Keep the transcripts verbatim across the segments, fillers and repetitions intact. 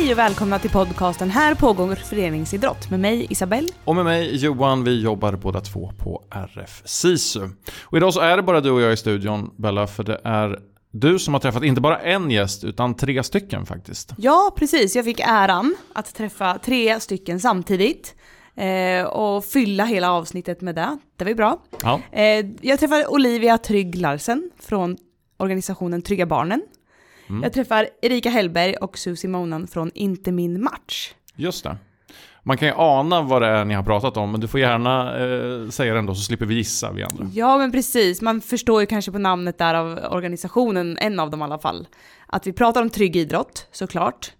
Hej och välkomna till podcasten Här pågår föreningsidrott med mig Isabelle. Och med mig Johan, vi jobbar båda två på R F-Sisu. Och idag så är det bara du och jag i studion, Bella, för det är du som har träffat inte bara en gäst utan tre stycken faktiskt. Ja, precis. Jag fick äran att träffa tre stycken samtidigt. Och fylla hela avsnittet med det. Det var ju bra. Ja. Jag träffade Olivia Trygg Larsen från organisationen Trygga Barnen. Mm. Jag träffar Erika Hellberg och Susie Moonan från Inte min match. Just det. Man kan ju ana vad det är ni har pratat om, men du får gärna eh, säga det ändå så slipper vi gissa vi andra. Ja, men precis. Man förstår ju kanske på namnet där av organisationen, en av dem i alla fall, att vi pratar om trygg idrott, såklart.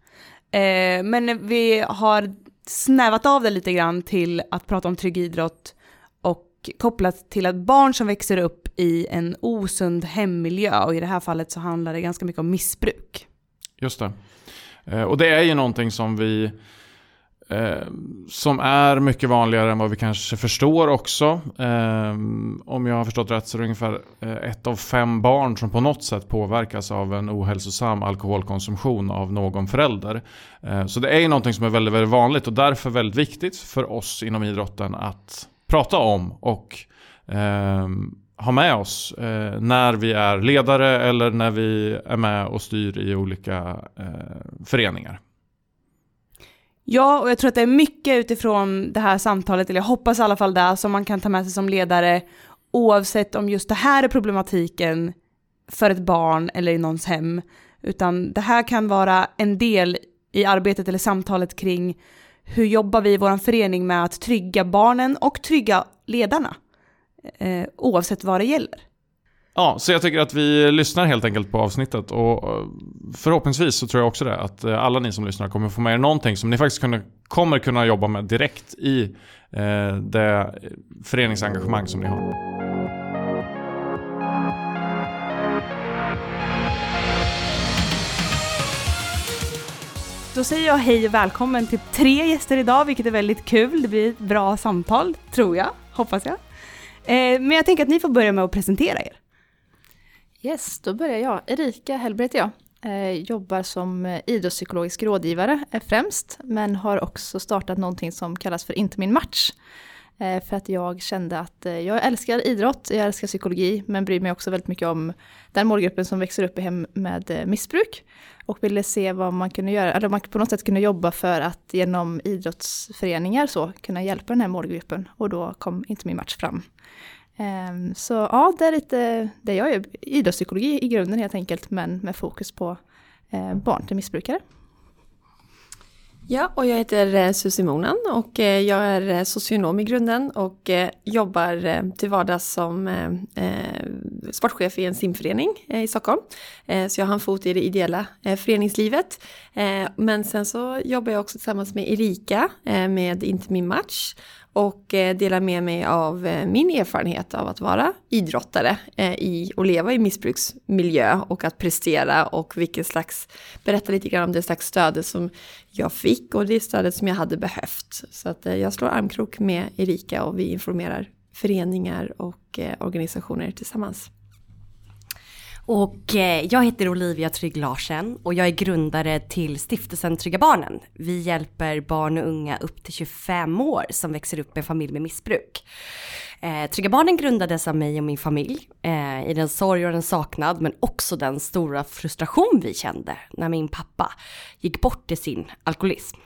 Eh, men vi har snävat av det lite grann till att prata om trygg idrott och kopplat till att barn som växer upp i en osund hemmiljö, och i det här fallet så handlar det ganska mycket om missbruk. Just det. Eh, och det är ju någonting som vi eh, som är mycket vanligare än vad vi kanske förstår också. Eh, om jag har förstått rätt så är det ungefär ett av fem barn som på något sätt påverkas av en ohälsosam alkoholkonsumtion av någon förälder. Eh, så det är ju någonting som är väldigt, väldigt vanligt och därför väldigt viktigt för oss inom idrotten att prata om och eh, ha med oss eh, när vi är ledare eller när vi är med och styr i olika eh, föreningar. Ja, och jag tror att det är mycket utifrån det här samtalet, eller jag hoppas i alla fall det, som man kan ta med sig som ledare oavsett om just det här är problematiken för ett barn eller i någons hem. Utan det här kan vara en del i arbetet eller samtalet kring hur jobbar vi i vår förening med att trygga barnen och trygga ledarna. Eh, oavsett vad det gäller. Ja, så jag tycker att vi lyssnar helt enkelt på avsnittet och förhoppningsvis så tror jag också det att alla ni som lyssnar kommer få med er någonting som ni faktiskt kunna, kommer kunna jobba med direkt i eh, det föreningsengagemang som ni har. Då säger jag hej och välkommen till tre gäster idag, vilket är väldigt kul. Det blir ett bra samtal, tror jag, hoppas jag. Men jag tänker att ni får börja med att presentera er. Yes, då börjar jag. Erika Hellberg heter jag. jag. Jobbar som idrottspsykologisk rådgivare främst. Men har också startat någonting som kallas för Inte min match. För att jag kände att jag älskar idrott, jag älskar psykologi. Men bryr mig också väldigt mycket om den målgruppen som växer upp i hem med missbruk. Och ville se vad man kunde göra, eller man på något sätt kunde jobba för att genom idrottsföreningar så kunna hjälpa den här målgruppen. Och då kom Inte min match fram. Så ja, det är lite det jag gör. Idrottspsykologi i grunden helt enkelt, men med fokus på barn till missbrukare. Ja, och jag heter Susie Moonan och jag är socionom i grunden och jobbar till vardags som sportchef i en simförening i Stockholm. Så jag har en fot i det ideella föreningslivet. Men sen så jobbar jag också tillsammans med Erika med Inte min match och delar med mig av min erfarenhet av att vara idrottare i, och leva i missbruksmiljö och att prestera och vilken slags, berätta lite grann om det slags stödet som jag fick och det stödet som jag hade behövt. Så att jag slår armkrok med Erika och vi informerar föreningar och organisationer tillsammans. Och jag heter Olivia Trygg Larsen och jag är grundare till Stiftelsen Trygga Barnen. Vi hjälper barn och unga upp till tjugofem år som växer upp i en familj med missbruk. Eh, Trygga Barnen grundades av mig och min familj eh, i den sorg och den saknad, men också den stora frustration vi kände när min pappa gick bort i sin alkoholism.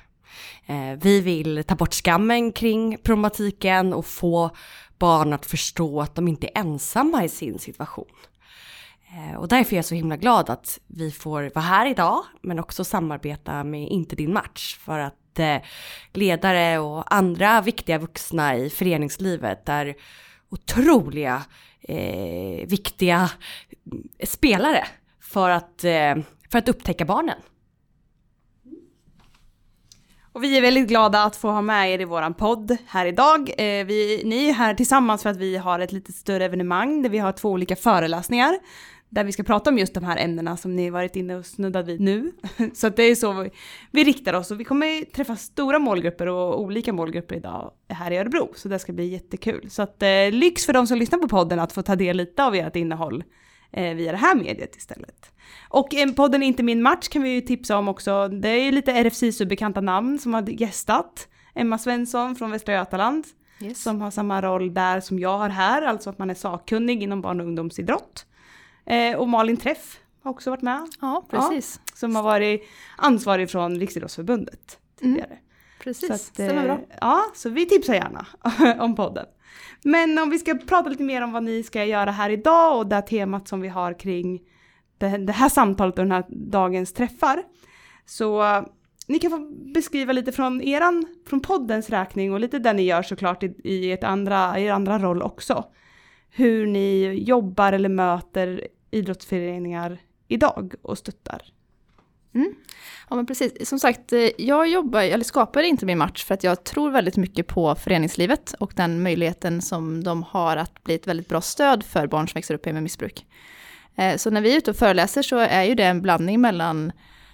Eh, vi vill ta bort skammen kring problematiken och få barn att förstå att de inte är ensamma i sin situation. Och därför är jag så himla glad att vi får vara här idag, men också samarbeta med Inte din match för att eh, ledare och andra viktiga vuxna i föreningslivet är otroliga eh, viktiga spelare för att, eh, för att upptäcka barnen. Och vi är väldigt glada att få ha med er i våran podd här idag. Eh, vi, ni är här tillsammans för att vi har ett lite större evenemang där vi har två olika föreläsningar. Där vi ska prata om just de här ämnena som ni varit inne och snuddat vid nu. Så att det är så vi, vi riktar oss. Och vi kommer träffa stora målgrupper och olika målgrupper idag här i Örebro. Så det ska bli jättekul. Så att eh, lyx för de som lyssnar på podden att få ta del lite av ert innehåll. eh, via det här mediet istället. Och eh, podden Inte min match kan vi ju tipsa om också. Det är ju lite R F-Sisu bekanta namn som har gästat. Emma Svensson från Västra Götaland, yes, som har samma roll där som jag har här. Alltså att man är sakkunnig inom barn- och ungdomsidrott. Eh, och Malin Treff har också varit med. Ja, precis. Ja, som har varit ansvarig från Riksidrottsförbundet tidigare. Mm. Precis, så att, stämmer bra. Ja, så vi tipsar gärna om podden. Men om vi ska prata lite mer om vad ni ska göra här idag och det temat som vi har kring det här samtalet och den här dagens träffar. Så ni kan få beskriva lite från, eran, från poddens räkning och lite det ni gör såklart i, i ett andra, er andra roll också. Hur ni jobbar eller möter idrottsföreningar idag och stöttar. Mm. Ja, men precis. Som sagt, jag jobbar, eller skapar Inte min match för att jag tror väldigt mycket på föreningslivet och den möjligheten som de har att bli ett väldigt bra stöd för barn som växer upp med missbruk. Så när vi är ute och föreläser så är ju det en blandning mellan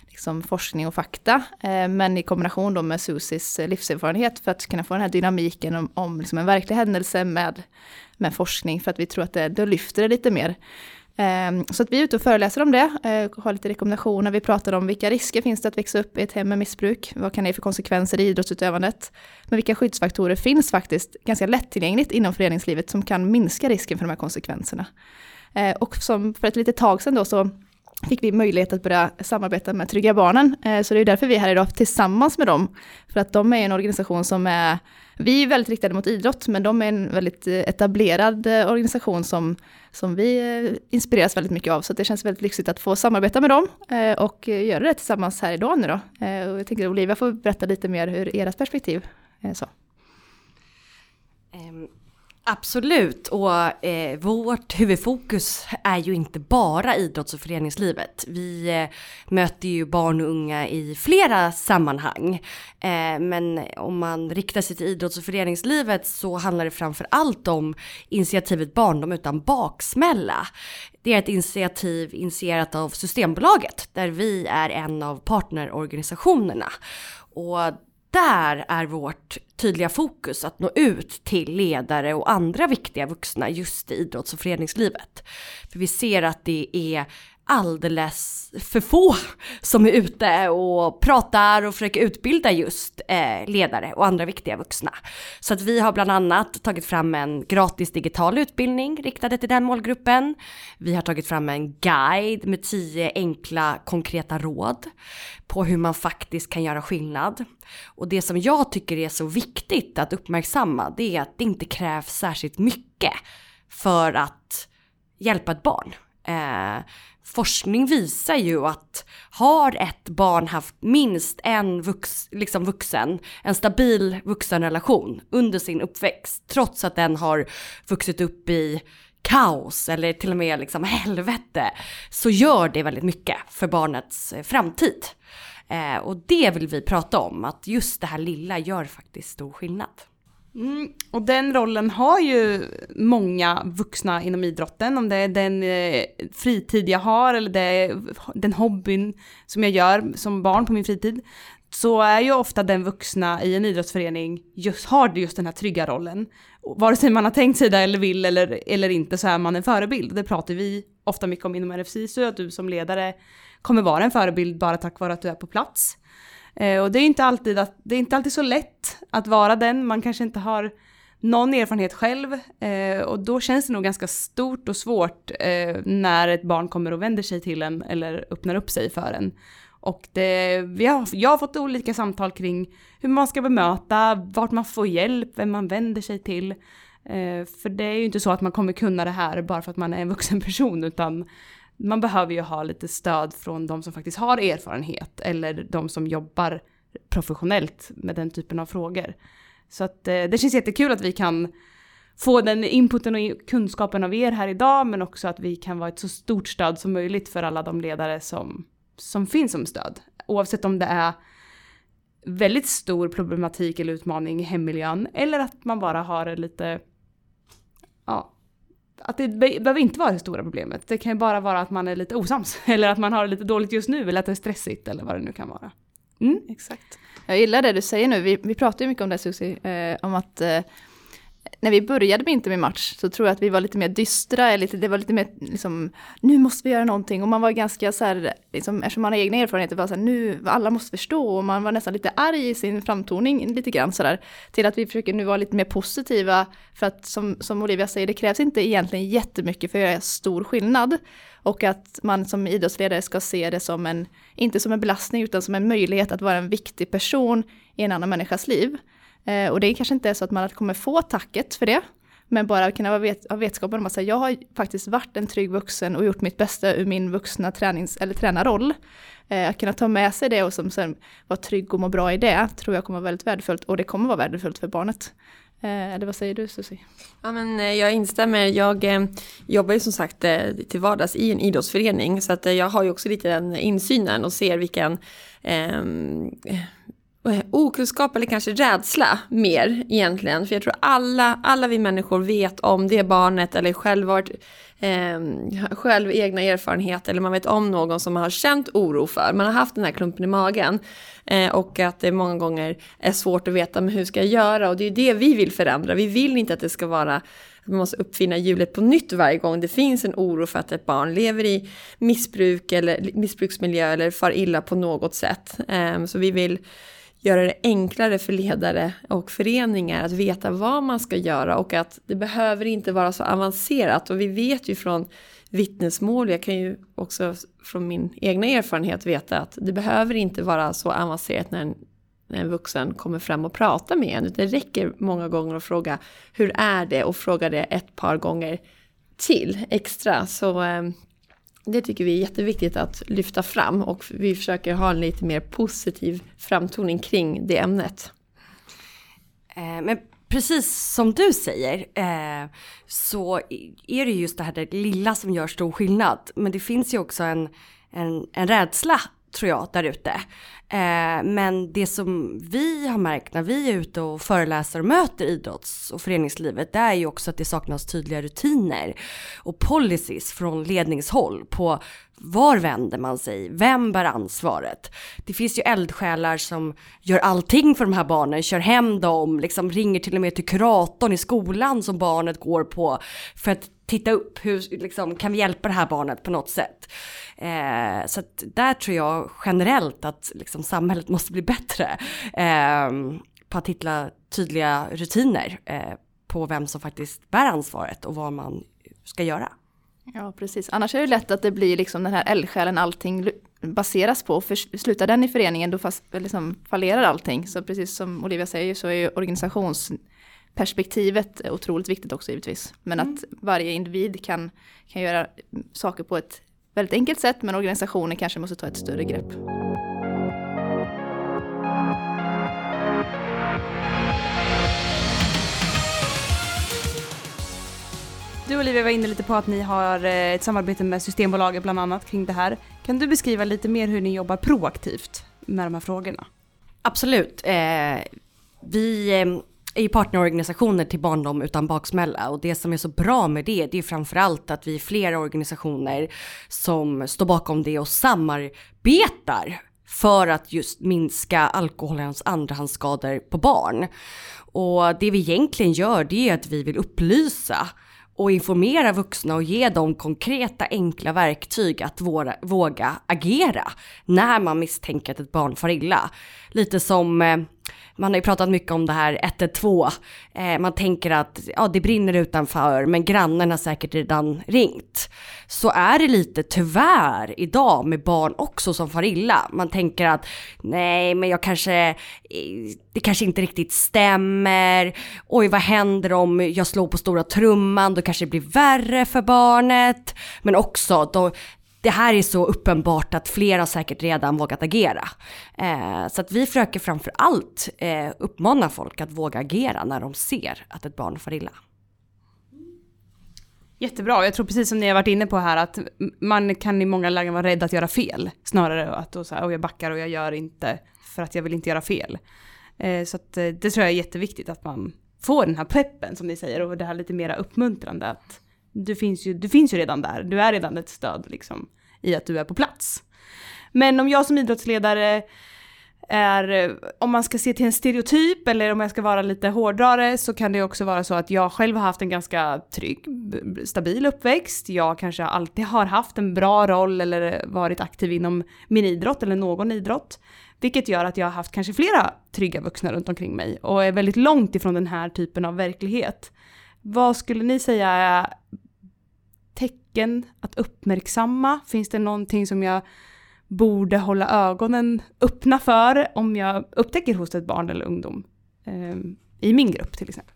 liksom forskning och fakta, men i kombination då med Susies livserfarenhet för att kunna få den här dynamiken om, om liksom en verklig händelse med, med forskning, för att vi tror att det, det lyfter det lite mer. Så att vi är ute och föreläser om det, har lite rekommendationer, vi pratar om vilka risker finns det att växa upp i ett hem med missbruk, vad kan det för konsekvenser i idrottsutövandet, men vilka skyddsfaktorer finns faktiskt ganska lättillgängligt inom föreningslivet som kan minska risken för de här konsekvenserna. Och som för ett litet tag sedan då så fick vi möjlighet att börja samarbeta med Trygga Barnen. Så det är därför vi är här idag tillsammans med dem. För att de är en organisation som är... Vi är väldigt riktade mot idrott, men de är en väldigt etablerad organisation som, som vi inspireras väldigt mycket av. Så det känns väldigt lyxigt att få samarbeta med dem och göra det tillsammans här idag nu då. Och jag tänker att Olivia får berätta lite mer ur ert perspektiv. Så. Mm. Absolut, och eh, vårt huvudfokus är ju inte bara idrotts- och föreningslivet. Vi eh, möter ju barn och unga i flera sammanhang. Eh, men om man riktar sig till idrotts- och föreningslivet så handlar det framför allt om initiativet Barndom utan baksmälla. Det är ett initiativ initierat av Systembolaget där vi är en av partnerorganisationerna. Och där är vårt tydliga fokus att nå ut till ledare och andra viktiga vuxna just i idrotts- och föreningslivet. För vi ser att det är alldeles för få som är ute och pratar och försöker utbilda just ledare och andra viktiga vuxna. Så att vi har bland annat tagit fram en gratis digital utbildning riktad till den målgruppen. Vi har tagit fram en guide med tio enkla konkreta råd på hur man faktiskt kan göra skillnad. Och det som jag tycker är så viktigt att uppmärksamma, det är att det inte krävs särskilt mycket för att hjälpa ett barn. Eh, forskning visar ju att har ett barn haft minst en vux, liksom vuxen, en stabil vuxenrelation under sin uppväxt, trots att den har vuxit upp i kaos eller till och med liksom helvete, så gör det väldigt mycket för barnets framtid. Eh, och det vill vi prata om, att just det här lilla gör faktiskt stor skillnad. Mm, och den rollen har ju många vuxna inom idrotten, om det är den eh, fritid jag har eller det är den hobbyn som jag gör som barn på min fritid, så är ju ofta den vuxna i en idrottsförening just, har just den här trygga rollen. Och vare sig man har tänkt sig det eller vill eller, eller inte, så är man en förebild. Det pratar vi ofta mycket om inom R F C, så att du som ledare kommer vara en förebild bara tack vare att du är på plats. Och det är inte alltid att, det är inte alltid så lätt att vara den. Man kanske inte har någon erfarenhet själv. Eh, och då känns det nog ganska stort och svårt eh, när ett barn kommer och vänder sig till en eller öppnar upp sig för en. Och det, vi har, jag har fått olika samtal kring hur man ska bemöta, vart man får hjälp, vem man vänder sig till. Eh, för det är ju inte så att man kommer kunna det här bara för att man är en vuxen person, utan... Man behöver ju ha lite stöd från de som faktiskt har erfarenhet eller de som jobbar professionellt med den typen av frågor. Så att, eh, det känns jättekul att vi kan få den inputen och kunskapen av er här idag, men också att vi kan vara ett så stort stöd som möjligt för alla de ledare som, som finns som stöd. Oavsett om det är väldigt stor problematik eller utmaning i hemmiljön, eller att man bara har lite... ja. Att det behöver inte vara det stora problemet. Det kan ju bara vara att man är lite osams. Eller att man har det lite dåligt just nu. Eller att det är stressigt eller vad det nu kan vara. Mm, exakt. Jag gillar det du säger nu. Vi, vi pratar ju mycket om det, Susie. Eh, om att eh, när vi började med Inte min match så tror jag att vi var lite mer dystra. Lite, det var lite mer liksom, nu måste vi göra någonting. Och man var ganska så här, liksom, eftersom man har egna erfarenheter, var så här, nu, alla måste förstå. Och man var nästan lite arg i sin framtoning, lite grann så där. Till att vi försöker nu vara lite mer positiva. För att som, som Olivia säger, det krävs inte egentligen jättemycket för att göra stor skillnad. Och att man som idrottsledare ska se det som en, inte som en belastning utan som en möjlighet att vara en viktig person i en annan människas liv. Och det är kanske inte så att man kommer få tacket för det. Men bara kunna ha vetskapen om att säga, jag har faktiskt varit en trygg vuxen och gjort mitt bästa ur min vuxna tränings- eller tränarroll. Att kunna ta med sig det och som sen vara trygg och må bra i det tror jag kommer vara väldigt värdefullt. Och det kommer vara värdefullt för barnet. Eller vad säger du, Susie? Ja, men jag instämmer. Jag eh, jobbar ju som sagt eh, till vardags i en idrottsförening. Så att, eh, jag har ju också lite den insynen och ser vilken... Eh, okunskap eller kanske rädsla mer egentligen, för jag tror alla, alla vi människor vet om det barnet eller själv varit eh, själv egna erfarenheter, eller man vet om någon som man har känt oro för, man har haft den här klumpen i magen eh, och att det många gånger är svårt att veta men hur ska jag göra, och det är det vi vill förändra. Vi vill inte att det ska vara man måste uppfinna hjulet på nytt varje gång det finns en oro för att ett barn lever i missbruk eller missbruksmiljö eller far illa på något sätt. Eh, så vi vill göra det enklare för ledare och föreningar att veta vad man ska göra, och att det behöver inte vara så avancerat. Och vi vet ju från vittnesmål, jag kan ju också från min egna erfarenhet veta att det behöver inte vara så avancerat när en, när en vuxen kommer fram och pratar med en. Det räcker många gånger att fråga hur är det, och fråga det ett par gånger till extra. Så det tycker vi är jätteviktigt att lyfta fram, och vi försöker ha en lite mer positiv framtoning kring det ämnet. Men precis som du säger så är det just det här det lilla som gör stor skillnad. Men det finns ju också en, en, en rädsla, tror jag, där ute. Men det som vi har märkt när vi är ute och föreläser och möter idrotts- och föreningslivet, det är ju också att det saknas tydliga rutiner och policies från ledningshåll på var vänder man sig, vem bär ansvaret. Det finns ju eldsjälar som gör allting för de här barnen, kör hem dem, liksom ringer till och med till kuratorn i skolan som barnet går på för att titta upp, hur liksom, kan vi hjälpa det här barnet på något sätt. Eh, så att där tror jag generellt att liksom, samhället måste bli bättre eh, på att hitta tydliga rutiner eh, på vem som faktiskt bär ansvaret och vad man ska göra. Ja, precis. Annars är det lätt att det blir liksom den här eldsjälen allting baseras på. För slutar den i föreningen, då fast, liksom, fallerar allting. Så precis som Olivia säger så är ju organisations... perspektivet är otroligt viktigt också givetvis. Men mm. att varje individ kan, kan göra saker på ett väldigt enkelt sätt, men organisationen kanske måste ta ett större grepp. Du Olivia var inne lite på att ni har ett samarbete med Systembolaget bland annat kring det här. Kan du beskriva lite mer hur ni jobbar proaktivt med de här frågorna? Absolut. Eh, vi... Eh, är ju partnerorganisationer till Barndom utan baksmälla, och det som är så bra med det, det är framförallt att vi är flera organisationer som står bakom det och samarbetar för att just minska alkoholens andrahandsskador på barn. Och det vi egentligen gör, det är att vi vill upplysa och informera vuxna och ge dem konkreta, enkla verktyg att våra, våga agera när man misstänker att ett barn far illa. Lite som, eh, man har ju pratat mycket om det här ett ett två. Eh, man tänker att ja, det brinner utanför, men grannen har säkert redan ringt. Så är det lite tyvärr idag med barn också som far illa. Man tänker att nej, men jag kanske, det kanske inte riktigt stämmer. Oj, vad händer om jag slår på stora trumman? Då kanske det blir värre för barnet. Men också, då, det här är så uppenbart att flera säkert redan vågat agera. Eh, så att vi försöker framförallt eh, uppmana folk att våga agera när de ser att ett barn far illa. Jättebra. Jag tror precis som ni har varit inne på här att man kan i många lägen vara rädd att göra fel. Snarare att då så här, oh, jag backar och jag gör inte för att jag vill inte göra fel. Eh, så att, det tror jag är jätteviktigt att man får den här peppen som ni säger, och det här lite mera uppmuntrande att du finns ju, du finns ju redan där. Du är redan ett stöd liksom, i att du är på plats. Men om jag som idrottsledare är, om man ska se till en stereotyp eller om jag ska vara lite hårdare, så kan det också vara så att jag själv har haft en ganska trygg, stabil uppväxt. Jag kanske alltid har haft en bra roll eller varit aktiv inom min idrott eller någon idrott. Vilket gör att jag har haft kanske flera trygga vuxna runt omkring mig och är väldigt långt ifrån den här typen av verklighet. Vad skulle ni säga är tecken att uppmärksamma? Finns det någonting som jag borde hålla ögonen öppna för om jag upptäcker hos ett barn eller ungdom? Eh, I min grupp till exempel.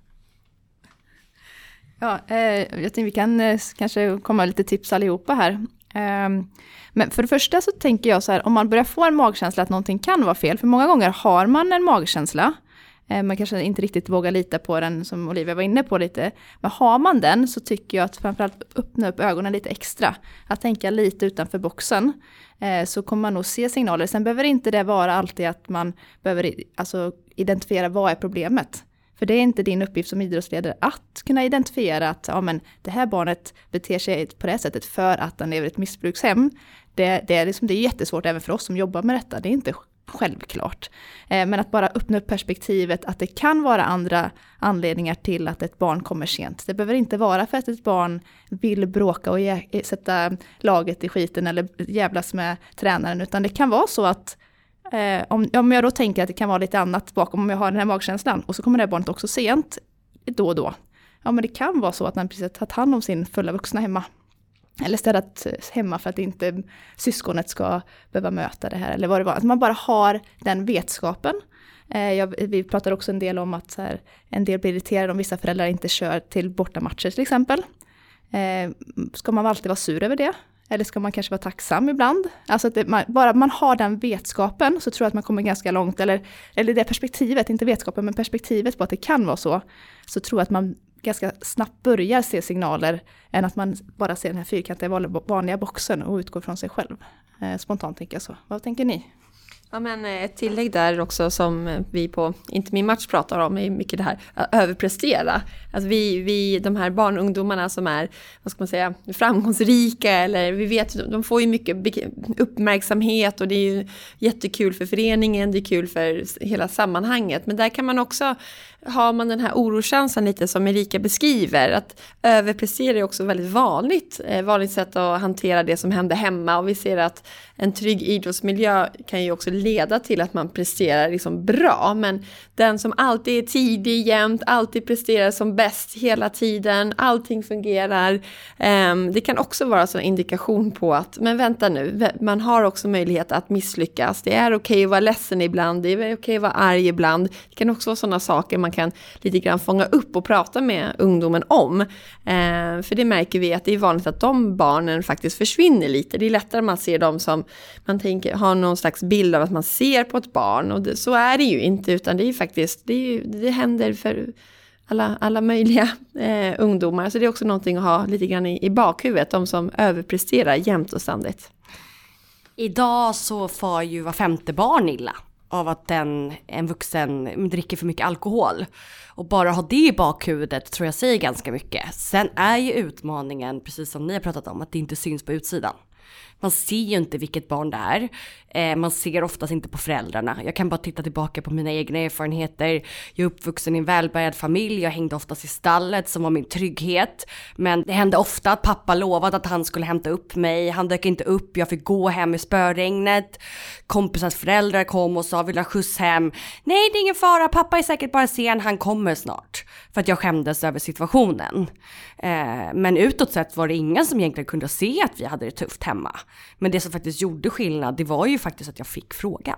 Ja, eh, jag tänkte vi kan eh, kanske komma lite tips allihopa här. Men för det första så tänker jag så här, om man börjar få en magkänsla att någonting kan vara fel, för många gånger har man en magkänsla, man kanske inte riktigt vågar lita på den, som Olivia var inne på lite, men har man den så tycker jag att framförallt öppna upp ögonen lite extra, att tänka lite utanför boxen, så kommer man nog se signaler. Sen behöver inte det vara alltid att man behöver alltså identifiera vad är problemet. För det är inte din uppgift som idrottsledare att kunna identifiera att ja, men det här barnet beter sig på det här sättet för att han lever i ett missbrukshem. Det, det, är liksom, det är jättesvårt även för oss som jobbar med detta. Det är inte självklart. Eh, men att bara öppna upp perspektivet att det kan vara andra anledningar till att ett barn kommer sent. Det behöver inte vara för att ett barn vill bråka och jä- sätta laget i skiten eller jävlas med tränaren. Utan det kan vara så att Om, om jag då tänker att det kan vara lite annat bakom, om jag har den här magkänslan och så kommer det här barnet också sent då och då. Ja, men det kan vara så att man precis har tagit hand om sin fulla vuxna hemma. Eller städat hemma för att inte syskonet ska behöva möta det här. Eller vad det var. Att man bara har den vetskapen. Jag, vi pratar också en del om att så här, en del blir irriterade om vissa föräldrar inte kör till bortamatcher till exempel. Ska man alltid vara sur över det? Eller ska man kanske vara tacksam ibland? Alltså att det, man, bara man har den vetskapen så tror jag att man kommer ganska långt. Eller, eller det perspektivet, inte vetskapen men perspektivet på att det kan vara så. Så tror jag att man ganska snabbt börjar se signaler än att man bara ser den här fyrkantiga vanliga boxen och utgår från sig själv. Spontant tänker jag så. Vad tänker ni? Ja, men ett tillägg där också som vi på Inte min match pratar om är mycket det här att överprestera. Alltså vi, vi, de här barn och ungdomarna som är, vad ska man säga, framgångsrika eller vi vet, de får ju mycket uppmärksamhet och det är ju jättekul för föreningen, det är kul för hela sammanhanget. Men där kan man också, har man den här oroskänslan lite som Erika beskriver, att överprestera är också väldigt vanligt, vanligt sätt att hantera det som händer hemma och vi ser att en trygg idrottsmiljö kan ju också leda till att man presterar liksom bra, men den som alltid är tidig jämt, alltid presterar som bäst hela tiden, allting fungerar, det kan också vara en indikation på att, men vänta nu, man har också möjlighet att misslyckas, det är okej att vara ledsen ibland, det är okej att vara arg ibland, det kan också vara sådana saker man kan lite grann fånga upp och prata med ungdomen om, för det märker vi att det är vanligt att de barnen faktiskt försvinner lite, det är lättare man ser dem som, man tänker, har någon slags bild av att man ser på ett barn och det, så är det ju inte, utan det är ju faktiskt det, är ju, det händer för alla, alla möjliga eh, ungdomar, så det är också någonting att ha lite grann i, i bakhuvudet, de som överpresterar jämt och ständigt. Idag så far ju var femte barn illa av att en, en vuxen dricker för mycket alkohol, och bara ha det i bakhuvudet tror jag säger ganska mycket. Sen är ju utmaningen, precis som ni har pratat om, att det inte syns på utsidan. Man ser ju inte vilket barn det är. Eh, man ser oftast inte på föräldrarna. Jag kan bara titta tillbaka på mina egna erfarenheter. Jag är uppvuxen i en välbärgad familj. Jag hängde oftast i stallet som var min trygghet. Men det hände ofta att pappa lovade att han skulle hämta upp mig. Han dök inte upp. Jag fick gå hem i spöregnet. Kompisars föräldrar kom och sa, vill ha skjuts hem? Nej, det är ingen fara. Pappa är säkert bara sen. Han kommer snart. För att jag skämdes över situationen. Eh, men utåt sett var det ingen som egentligen kunde se att vi hade det tufft hemma. Men det som faktiskt gjorde skillnad, det var ju faktiskt att jag fick frågan.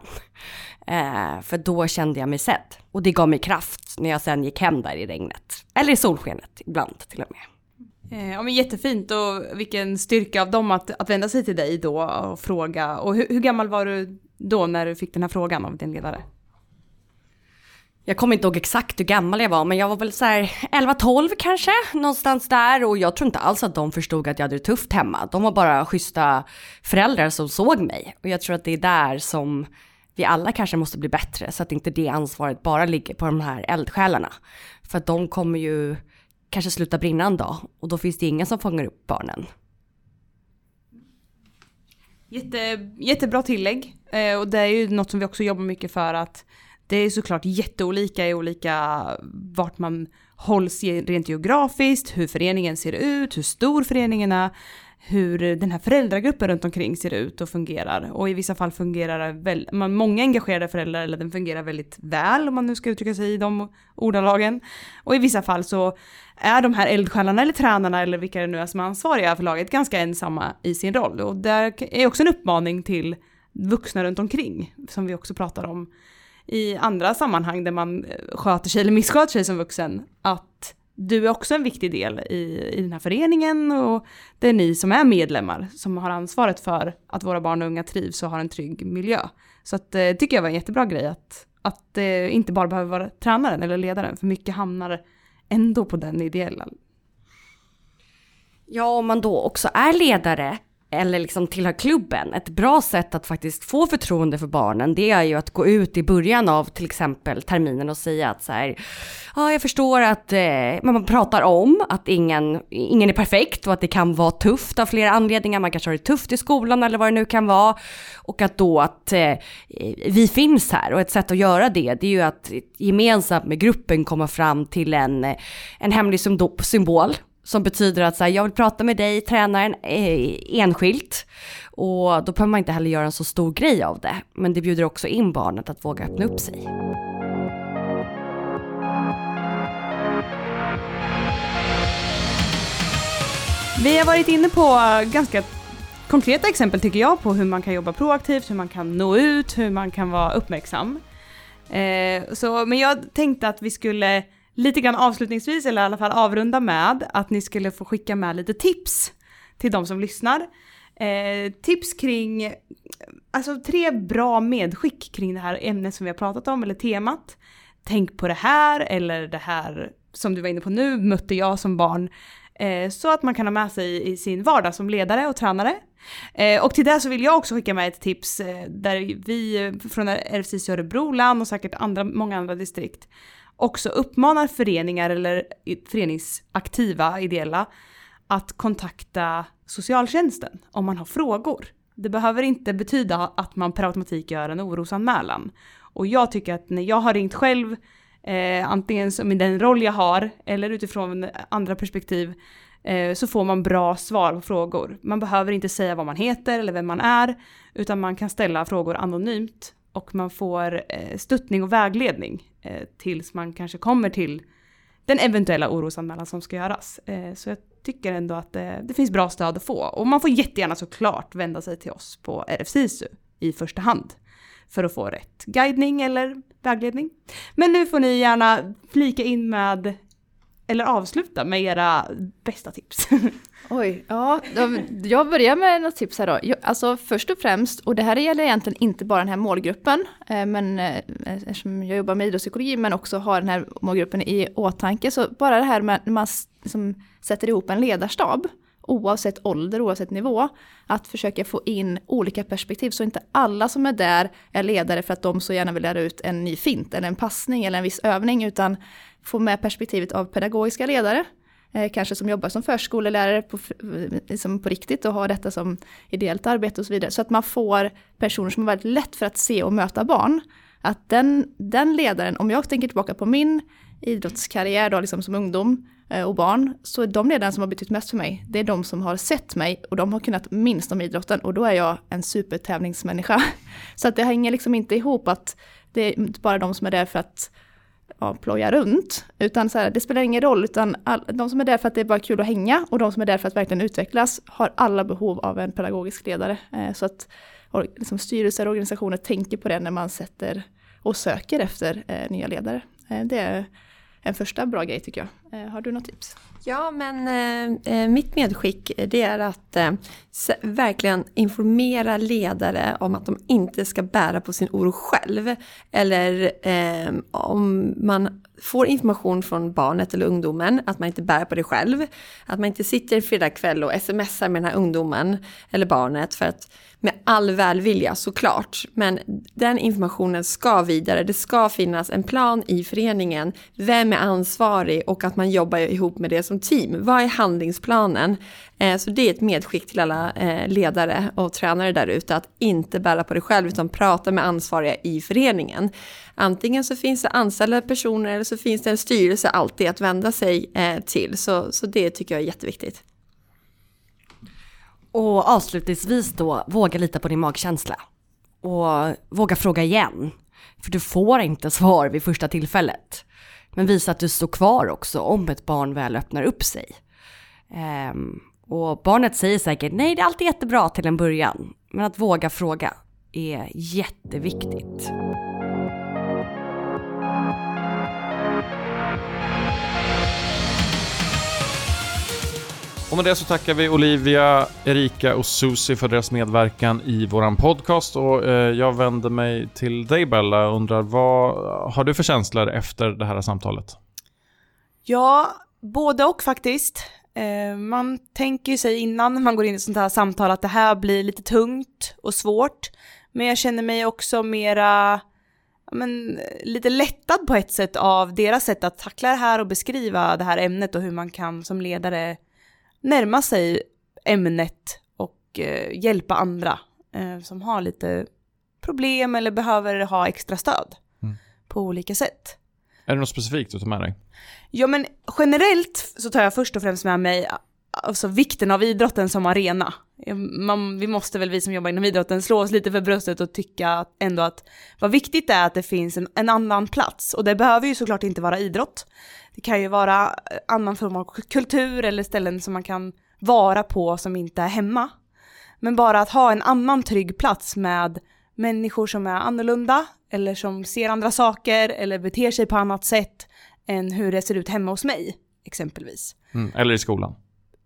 Eh, för då kände jag mig sedd. Och det gav mig kraft när jag sen gick hem där i regnet. Eller i solskenet ibland till och med. Eh, ja, men jättefint, och vilken styrka av dem att, att vända sig till dig då och fråga. Och hur, hur gammal var du då när du fick den här frågan av din ledare? Jag kommer inte ihåg exakt hur gammal jag var, men jag var väl så här elva tolv kanske, någonstans där. Och jag tror inte alls att de förstod att jag hade det tufft hemma. De var bara schyssta föräldrar som såg mig. Och jag tror att det är där som vi alla kanske måste bli bättre, så att inte det ansvaret bara ligger på de här eldsjälarna. För att de kommer ju kanske sluta brinna en dag, och då finns det ingen som fångar upp barnen. Jätte, jättebra tillägg. Eh, och det är ju något som vi också jobbar mycket för, att det är såklart jätteolika i olika vart man hålls rent geografiskt, hur föreningen ser ut, hur stor föreningen är, hur den här föräldragruppen runt omkring ser ut och fungerar. Och i vissa fall fungerar väl, man, många engagerade föräldrar, eller den fungerar väldigt väl, om man nu ska uttrycka sig i de ordalagen. Och i vissa fall så är de här eldsjälarna eller tränarna eller vilka det nu är som är ansvariga för laget ganska ensamma i sin roll. Och där är också en uppmaning till vuxna runt omkring, som vi också pratar om i andra sammanhang där man sköter sig eller missköter sig som vuxen, att du är också en viktig del i, i den här föreningen, och det är ni som är medlemmar som har ansvaret för att våra barn och unga trivs och har en trygg miljö. Så att, det tycker jag var en jättebra grej, att, att eh, inte bara behöver vara tränaren eller ledaren, för mycket hamnar ändå på den ideella. Ja, om man då också är ledare eller liksom tillhör klubben, ett bra sätt att faktiskt få förtroende för barnen, det är ju att gå ut i början av till exempel terminen och säga att så här, ja, jag förstår att eh, man pratar om att ingen, ingen är perfekt och att det kan vara tufft av flera anledningar, man kanske har det tufft i skolan eller vad det nu kan vara, och att då att eh, vi finns här, och ett sätt att göra det, det är ju att gemensamt med gruppen komma fram till en, en hemlig symbol som betyder att så här, jag vill prata med dig, tränaren, eh, enskilt. Och då behöver man inte heller göra en så stor grej av det. Men det bjuder också in barnet att våga öppna upp sig. Vi har varit inne på ganska konkreta exempel, tycker jag, på hur man kan jobba proaktivt, hur man kan nå ut, hur man kan vara uppmärksam. Eh, så, men jag tänkte att vi skulle lite grann avslutningsvis, eller i alla fall avrunda med, att ni skulle få skicka med lite tips till de som lyssnar. Eh, tips kring, alltså tre bra medskick kring det här ämnet som vi har pratat om, eller temat. Tänk på det här, eller det här som du var inne på nu, mötte jag som barn. Eh, så att man kan ha med sig i, i sin vardag som ledare och tränare. Eh, och till det så vill jag också skicka med ett tips eh, där vi från R F C Örebro län och säkert andra, många andra distrikt också uppmanar föreningar eller föreningsaktiva, ideella, att kontakta socialtjänsten om man har frågor. Det behöver inte betyda att man per automatik gör en orosanmälan. Och jag tycker att när jag har ringt själv, eh, antingen som i den roll jag har eller utifrån andra perspektiv, eh, så får man bra svar på frågor. Man behöver inte säga vad man heter eller vem man är, utan man kan ställa frågor anonymt. Och man får stöttning och vägledning tills man kanske kommer till den eventuella orosanmälan som ska göras. Så jag tycker ändå att det finns bra stöd att få. Och man får jättegärna såklart vända sig till oss på R F-Sisu i första hand för att få rätt guidning eller vägledning. Men nu får ni gärna flika in med, eller avsluta med, era bästa tips. Oj, ja, jag börjar med några tips här då. Alltså först och främst, och det här gäller egentligen inte bara den här målgruppen, men eftersom jag jobbar med idrottspsykologi men också har den här målgruppen i åtanke, så bara det här med att man liksom sätter ihop en ledarstab, oavsett ålder, oavsett nivå, att försöka få in olika perspektiv, så inte alla som är där är ledare för att de så gärna vill lära ut en ny fint eller en passning eller en viss övning, utan få med perspektivet av pedagogiska ledare, eh, kanske som jobbar som förskolelärare på, liksom på riktigt, och har detta som ideellt arbete och så vidare, så att man får personer som är väldigt lätt för att se och möta barn. Att den, den ledaren, om jag tänker tillbaka på min idrottskarriär då, liksom som ungdom och barn, så är de ledare som har betytt mest för mig, det är de som har sett mig och de har kunnat minst om idrotten, och då är jag en supertävlingsmänniska. Så att det hänger liksom inte ihop att det är inte bara de som är där för att ja, ploja runt, utan så här, det spelar ingen roll, utan all, de som är där för att det är bara kul att hänga och de som är där för att verkligen utvecklas har alla behov av en pedagogisk ledare. Så att liksom, styrelser och organisationer tänker på det när man sätter och söker efter eh, nya ledare. Det är en första bra grej, tycker jag. Har du något tips? Ja, men eh, mitt medskick, det är att eh, verkligen informera ledare om att de inte ska bära på sin oro själv. Eller eh, om man får information från barnet eller ungdomen, att man inte bär på det själv. Att man inte sitter fredag kväll och smsar med den här ungdomen eller barnet, för att med all välvilja såklart. Men den informationen ska vidare. Det ska finnas en plan i föreningen. Vem är ansvarig, och att att man jobbar ihop med det som team. Vad är handlingsplanen? Eh, så det är ett medskick till alla eh, ledare och tränare där ute, att inte bära på det själv utan prata med ansvariga i föreningen. Antingen så finns det anställda personer eller så finns det en styrelse alltid att vända sig eh, till. Så, så det tycker jag är jätteviktigt. Och avslutningsvis då, våga lita på din magkänsla. Och våga fråga igen. För du får inte svar vid första tillfället. Men visa att du står kvar också om ett barn väl öppnar upp sig. Ehm, och barnet säger säkert, nej det är alltid jättebra till en början. Men att våga fråga är jätteviktigt. Och med det så tackar vi Olivia, Erika och Susie för deras medverkan i våran podcast. Och eh, jag vänder mig till dig, Bella, och undrar, vad har du för känslor efter det här samtalet? Ja, både och faktiskt. Eh, man tänker ju sig innan man går in i sånt här samtal att det här blir lite tungt och svårt. Men jag känner mig också mera, men, lite lättad på ett sätt av deras sätt att tackla det här och beskriva det här ämnet och hur man kan som ledare närma sig ämnet och eh, hjälpa andra eh, som har lite problem eller behöver ha extra stöd mm. på olika sätt. Är det något specifikt du tar med dig? Ja, men generellt så tar jag först och främst med mig alltså, vikten av idrotten som arena. Man, vi måste väl, vi som jobbar inom idrotten, slå oss lite för bröstet och tycka att, ändå att vad viktigt det är att det finns en, en annan plats. Och det behöver ju såklart inte vara idrott. Det kan ju vara annan form av kultur eller ställen som man kan vara på som inte är hemma. Men bara att ha en annan trygg plats med människor som är annorlunda eller som ser andra saker eller beter sig på annat sätt än hur det ser ut hemma hos mig, exempelvis. Mm, eller i skolan.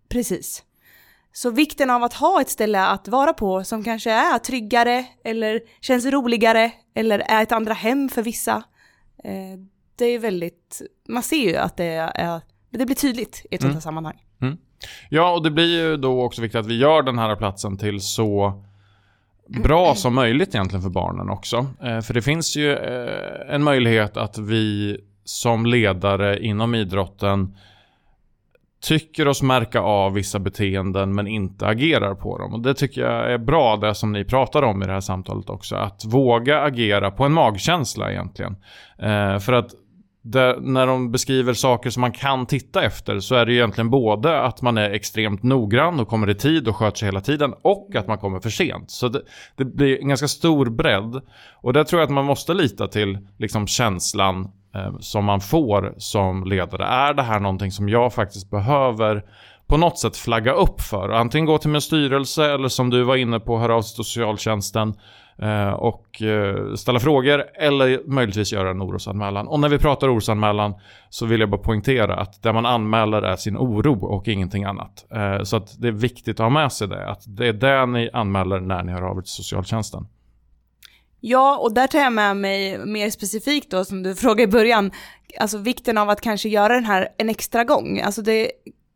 Precis. Så vikten av att ha ett ställe att vara på som kanske är tryggare eller känns roligare eller är ett andra hem för vissa. Det är väldigt, man ser ju att det, är, det blir tydligt i ett sådant här mm. sammanhang. Mm. Ja, och det blir ju då också viktigt att vi gör den här platsen till så bra som möjligt egentligen för barnen också. För det finns ju en möjlighet att vi som ledare inom idrotten tycker oss märka av vissa beteenden men inte agerar på dem. Och det tycker jag är bra, det som ni pratar om i det här samtalet också. Att våga agera på en magkänsla egentligen. Eh, för att det, när de beskriver saker som man kan titta efter, så är det ju egentligen både att man är extremt noggrann och kommer i tid och sköter sig hela tiden, och att man kommer för sent. Så det, det blir en ganska stor bredd. Och där tror jag att man måste lita till liksom, känslan som man får som ledare. Är det här någonting som jag faktiskt behöver på något sätt flagga upp för? Antingen gå till min styrelse eller, som du var inne på, höra av socialtjänsten och ställa frågor eller möjligtvis göra en orosanmälan. Och när vi pratar orosanmälan så vill jag bara poängtera att det man anmäler är sin oro och ingenting annat. Så att det är viktigt att ha med sig det, att det är det ni anmäler när ni hör av er till socialtjänsten. Ja, och där tar jag med mig mer specifikt då, som du frågade i början, alltså vikten av att kanske göra den här en extra gång. Alltså det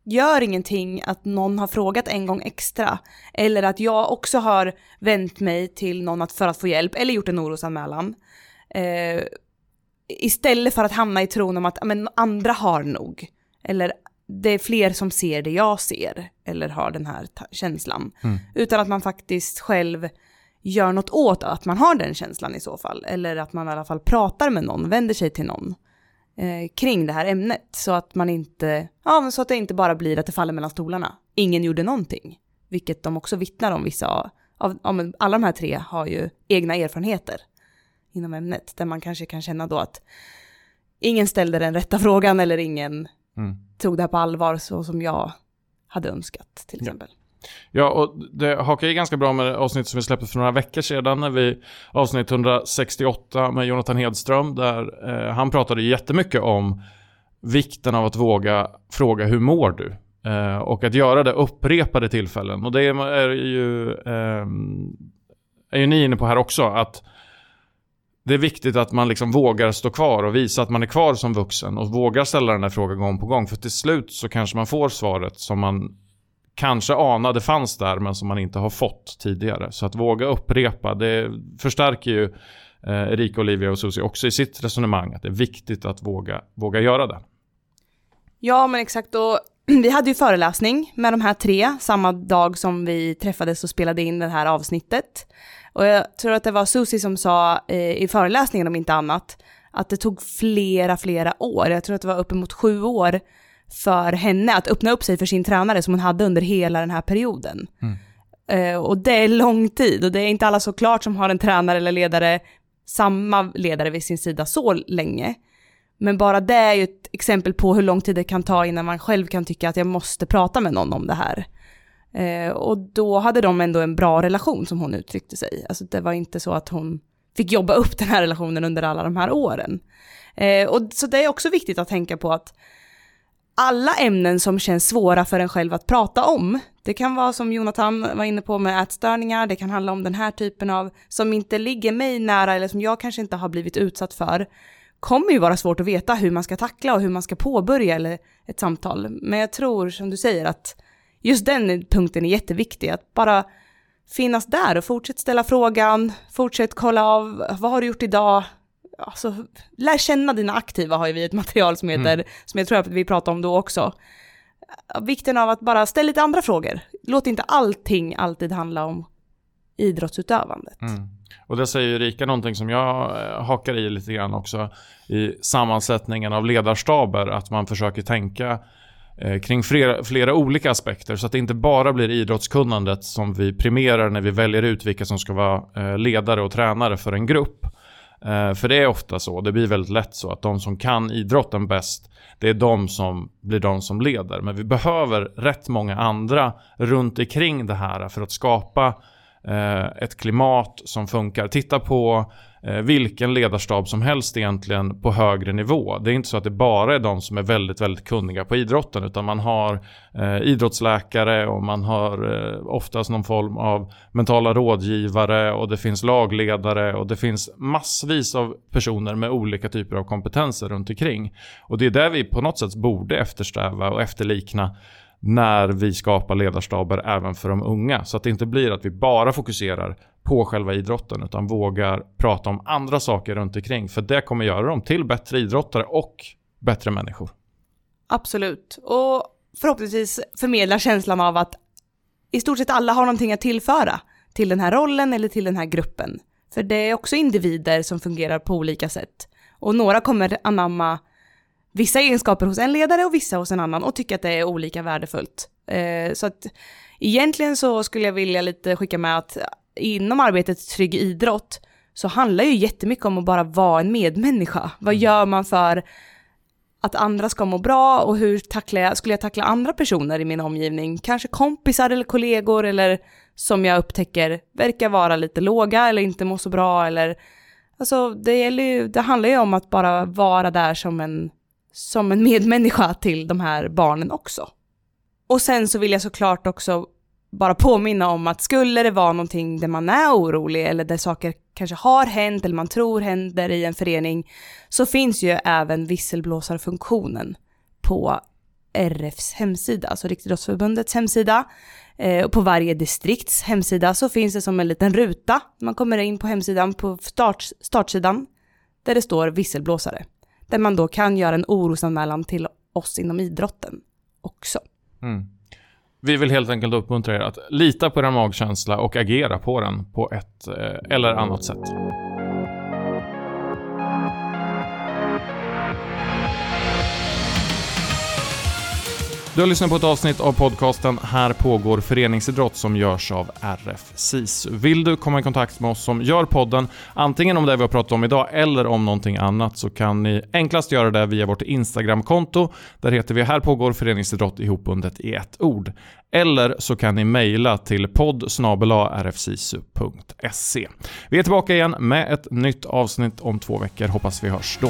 gör ingenting att någon har frågat en gång extra, eller att jag också har vänt mig till någon att för att få hjälp eller gjort en orosanmälan. Eh, istället för att hamna i tron om att men, andra har nog, eller det är fler som ser det jag ser eller har den här ta- känslan. Mm. Utan att man faktiskt själv gör något åt att man har den känslan i så fall. Eller att man i alla fall pratar med någon, vänder sig till någon eh, kring det här ämnet. Så att man inte, ja, men så att det inte bara blir att det faller mellan stolarna. Ingen gjorde någonting. Vilket de också vittnar om vissa av, om, alla de här tre har ju egna erfarenheter inom ämnet. Där man kanske kan känna då att ingen ställde den rätta frågan eller ingen mm. tog det här på allvar så som jag hade önskat, till exempel. Ja. Ja, och det hakar ju ganska bra med avsnitt som vi släppte för några veckor sedan, när vi avsnitt etthundrasextioåtta med Jonathan Hedström, där eh, han pratade jättemycket om vikten av att våga fråga hur mår du? Eh, och att göra det upprepade tillfällen. Och det är ju, eh, är ju ni inne på här också, att det är viktigt att man liksom vågar stå kvar och visa att man är kvar som vuxen och vågar ställa den här frågan gång på gång. För till slut så kanske man får svaret som man kanske anade fanns där men som man inte har fått tidigare. Så att våga upprepa, det förstärker ju eh, Erika, Olivia och Susie också i sitt resonemang, att det är viktigt att våga, våga göra det. Ja, men exakt. Och vi hade ju föreläsning med de här tre samma dag som vi träffades och spelade in det här avsnittet. Och jag tror att det var Susie som sa eh, i föreläsningen om inte annat att det tog flera, flera år. Jag tror att det var uppemot sju år för henne att öppna upp sig för sin tränare som hon hade under hela den här perioden. Mm. Eh, och det är lång tid och det är inte alla såklart som har en tränare eller ledare, samma ledare vid sin sida så länge. Men bara det är ju ett exempel på hur lång tid det kan ta innan man själv kan tycka att jag måste prata med någon om det här. Eh, och då hade de ändå en bra relation som hon uttryckte sig. Alltså det var inte så att hon fick jobba upp den här relationen under alla de här åren. Eh, och så det är också viktigt att tänka på att alla ämnen som känns svåra för en själv att prata om, det kan vara som Jonathan var inne på med ätstörningar, det kan handla om den här typen av som inte ligger mig nära eller som jag kanske inte har blivit utsatt för, kommer ju vara svårt att veta hur man ska tackla och hur man ska påbörja eller ett samtal. Men jag tror som du säger att just den punkten är jätteviktig, att bara finnas där och fortsätt ställa frågan, fortsätt kolla av vad har du gjort idag? Alltså, lär känna dina aktiva har ju vi ett material som heter, mm. som jag tror att vi pratar om då också. Vikten av att bara ställa lite andra frågor. Låt inte allting alltid handla om idrottsutövandet. Mm. Och det säger Erika någonting som jag hakar i lite grann också i sammansättningen av ledarstaber, att man försöker tänka eh, kring flera, flera olika aspekter så att det inte bara blir idrottskunnandet som vi primerar när vi väljer ut vilka som ska vara eh, ledare och tränare för en grupp. Eh, för det är ofta så, det blir väldigt lätt så att de som kan idrotten bäst, det är de som blir de som leder. Men vi behöver rätt många andra runt omkring det här för att skapa ett klimat som funkar. Titta på vilken ledarstab som helst egentligen på högre nivå. Det är inte så att det bara är de som är väldigt, väldigt kunniga på idrotten, utan man har idrottsläkare och man har oftast någon form av mentala rådgivare och det finns lagledare och det finns massvis av personer med olika typer av kompetenser runt omkring. Och det är där vi på något sätt borde eftersträva och efterlikna när vi skapar ledarstaber även för de unga. Så att det inte blir att vi bara fokuserar på själva idrotten utan vågar prata om andra saker runt omkring. För det kommer göra dem till bättre idrottare och bättre människor. Absolut. Och förhoppningsvis förmedlar känslan av att i stort sett alla har någonting att tillföra till den här rollen eller till den här gruppen. För det är också individer som fungerar på olika sätt. Och några kommer anamma vissa egenskaper hos en ledare och vissa hos en annan och tycker att det är olika värdefullt. Eh, så att egentligen så skulle jag vilja lite skicka med att inom arbetet Trygg idrott så handlar ju jättemycket om att bara vara en medmänniska. Vad gör man för att andra ska må bra och hur tacklar jag, skulle jag tackla andra personer i min omgivning? Kanske kompisar eller kollegor eller som jag upptäcker verkar vara lite låga eller inte må så bra. Eller, alltså det, gäller ju, det handlar ju om att bara vara där som en som en medmänniska till de här barnen också. Och sen så vill jag såklart också bara påminna om att skulle det vara någonting där man är orolig eller där saker kanske har hänt eller man tror händer i en förening, så finns ju även visselblåsarfunktionen på R F:s hemsida, alltså Riksidrottsförbundets hemsida. Och på varje distrikts hemsida så finns det som en liten ruta. Man kommer in på hemsidan på start, startsidan där det står visselblåsare. Där man då kan göra en orosanmälan till oss inom idrotten också. Mm. Vi vill helt enkelt uppmuntra er att lita på er magkänsla och agera på den på ett eh, eller annat sätt. Du har lyssnat på ett avsnitt av podcasten Här pågår föreningsidrott som görs av R F-Sisu. Vill du komma i kontakt med oss som gör podden, antingen om det vi har pratat om idag eller om någonting annat, så kan ni enklast göra det via vårt Instagram-konto. Där heter vi Här pågår föreningsidrott ihopbundet i ett ord. Eller så kan ni mejla till podd snabel-a r f sisu punkt se. Vi är tillbaka igen med ett nytt avsnitt om två veckor. Hoppas vi hörs då.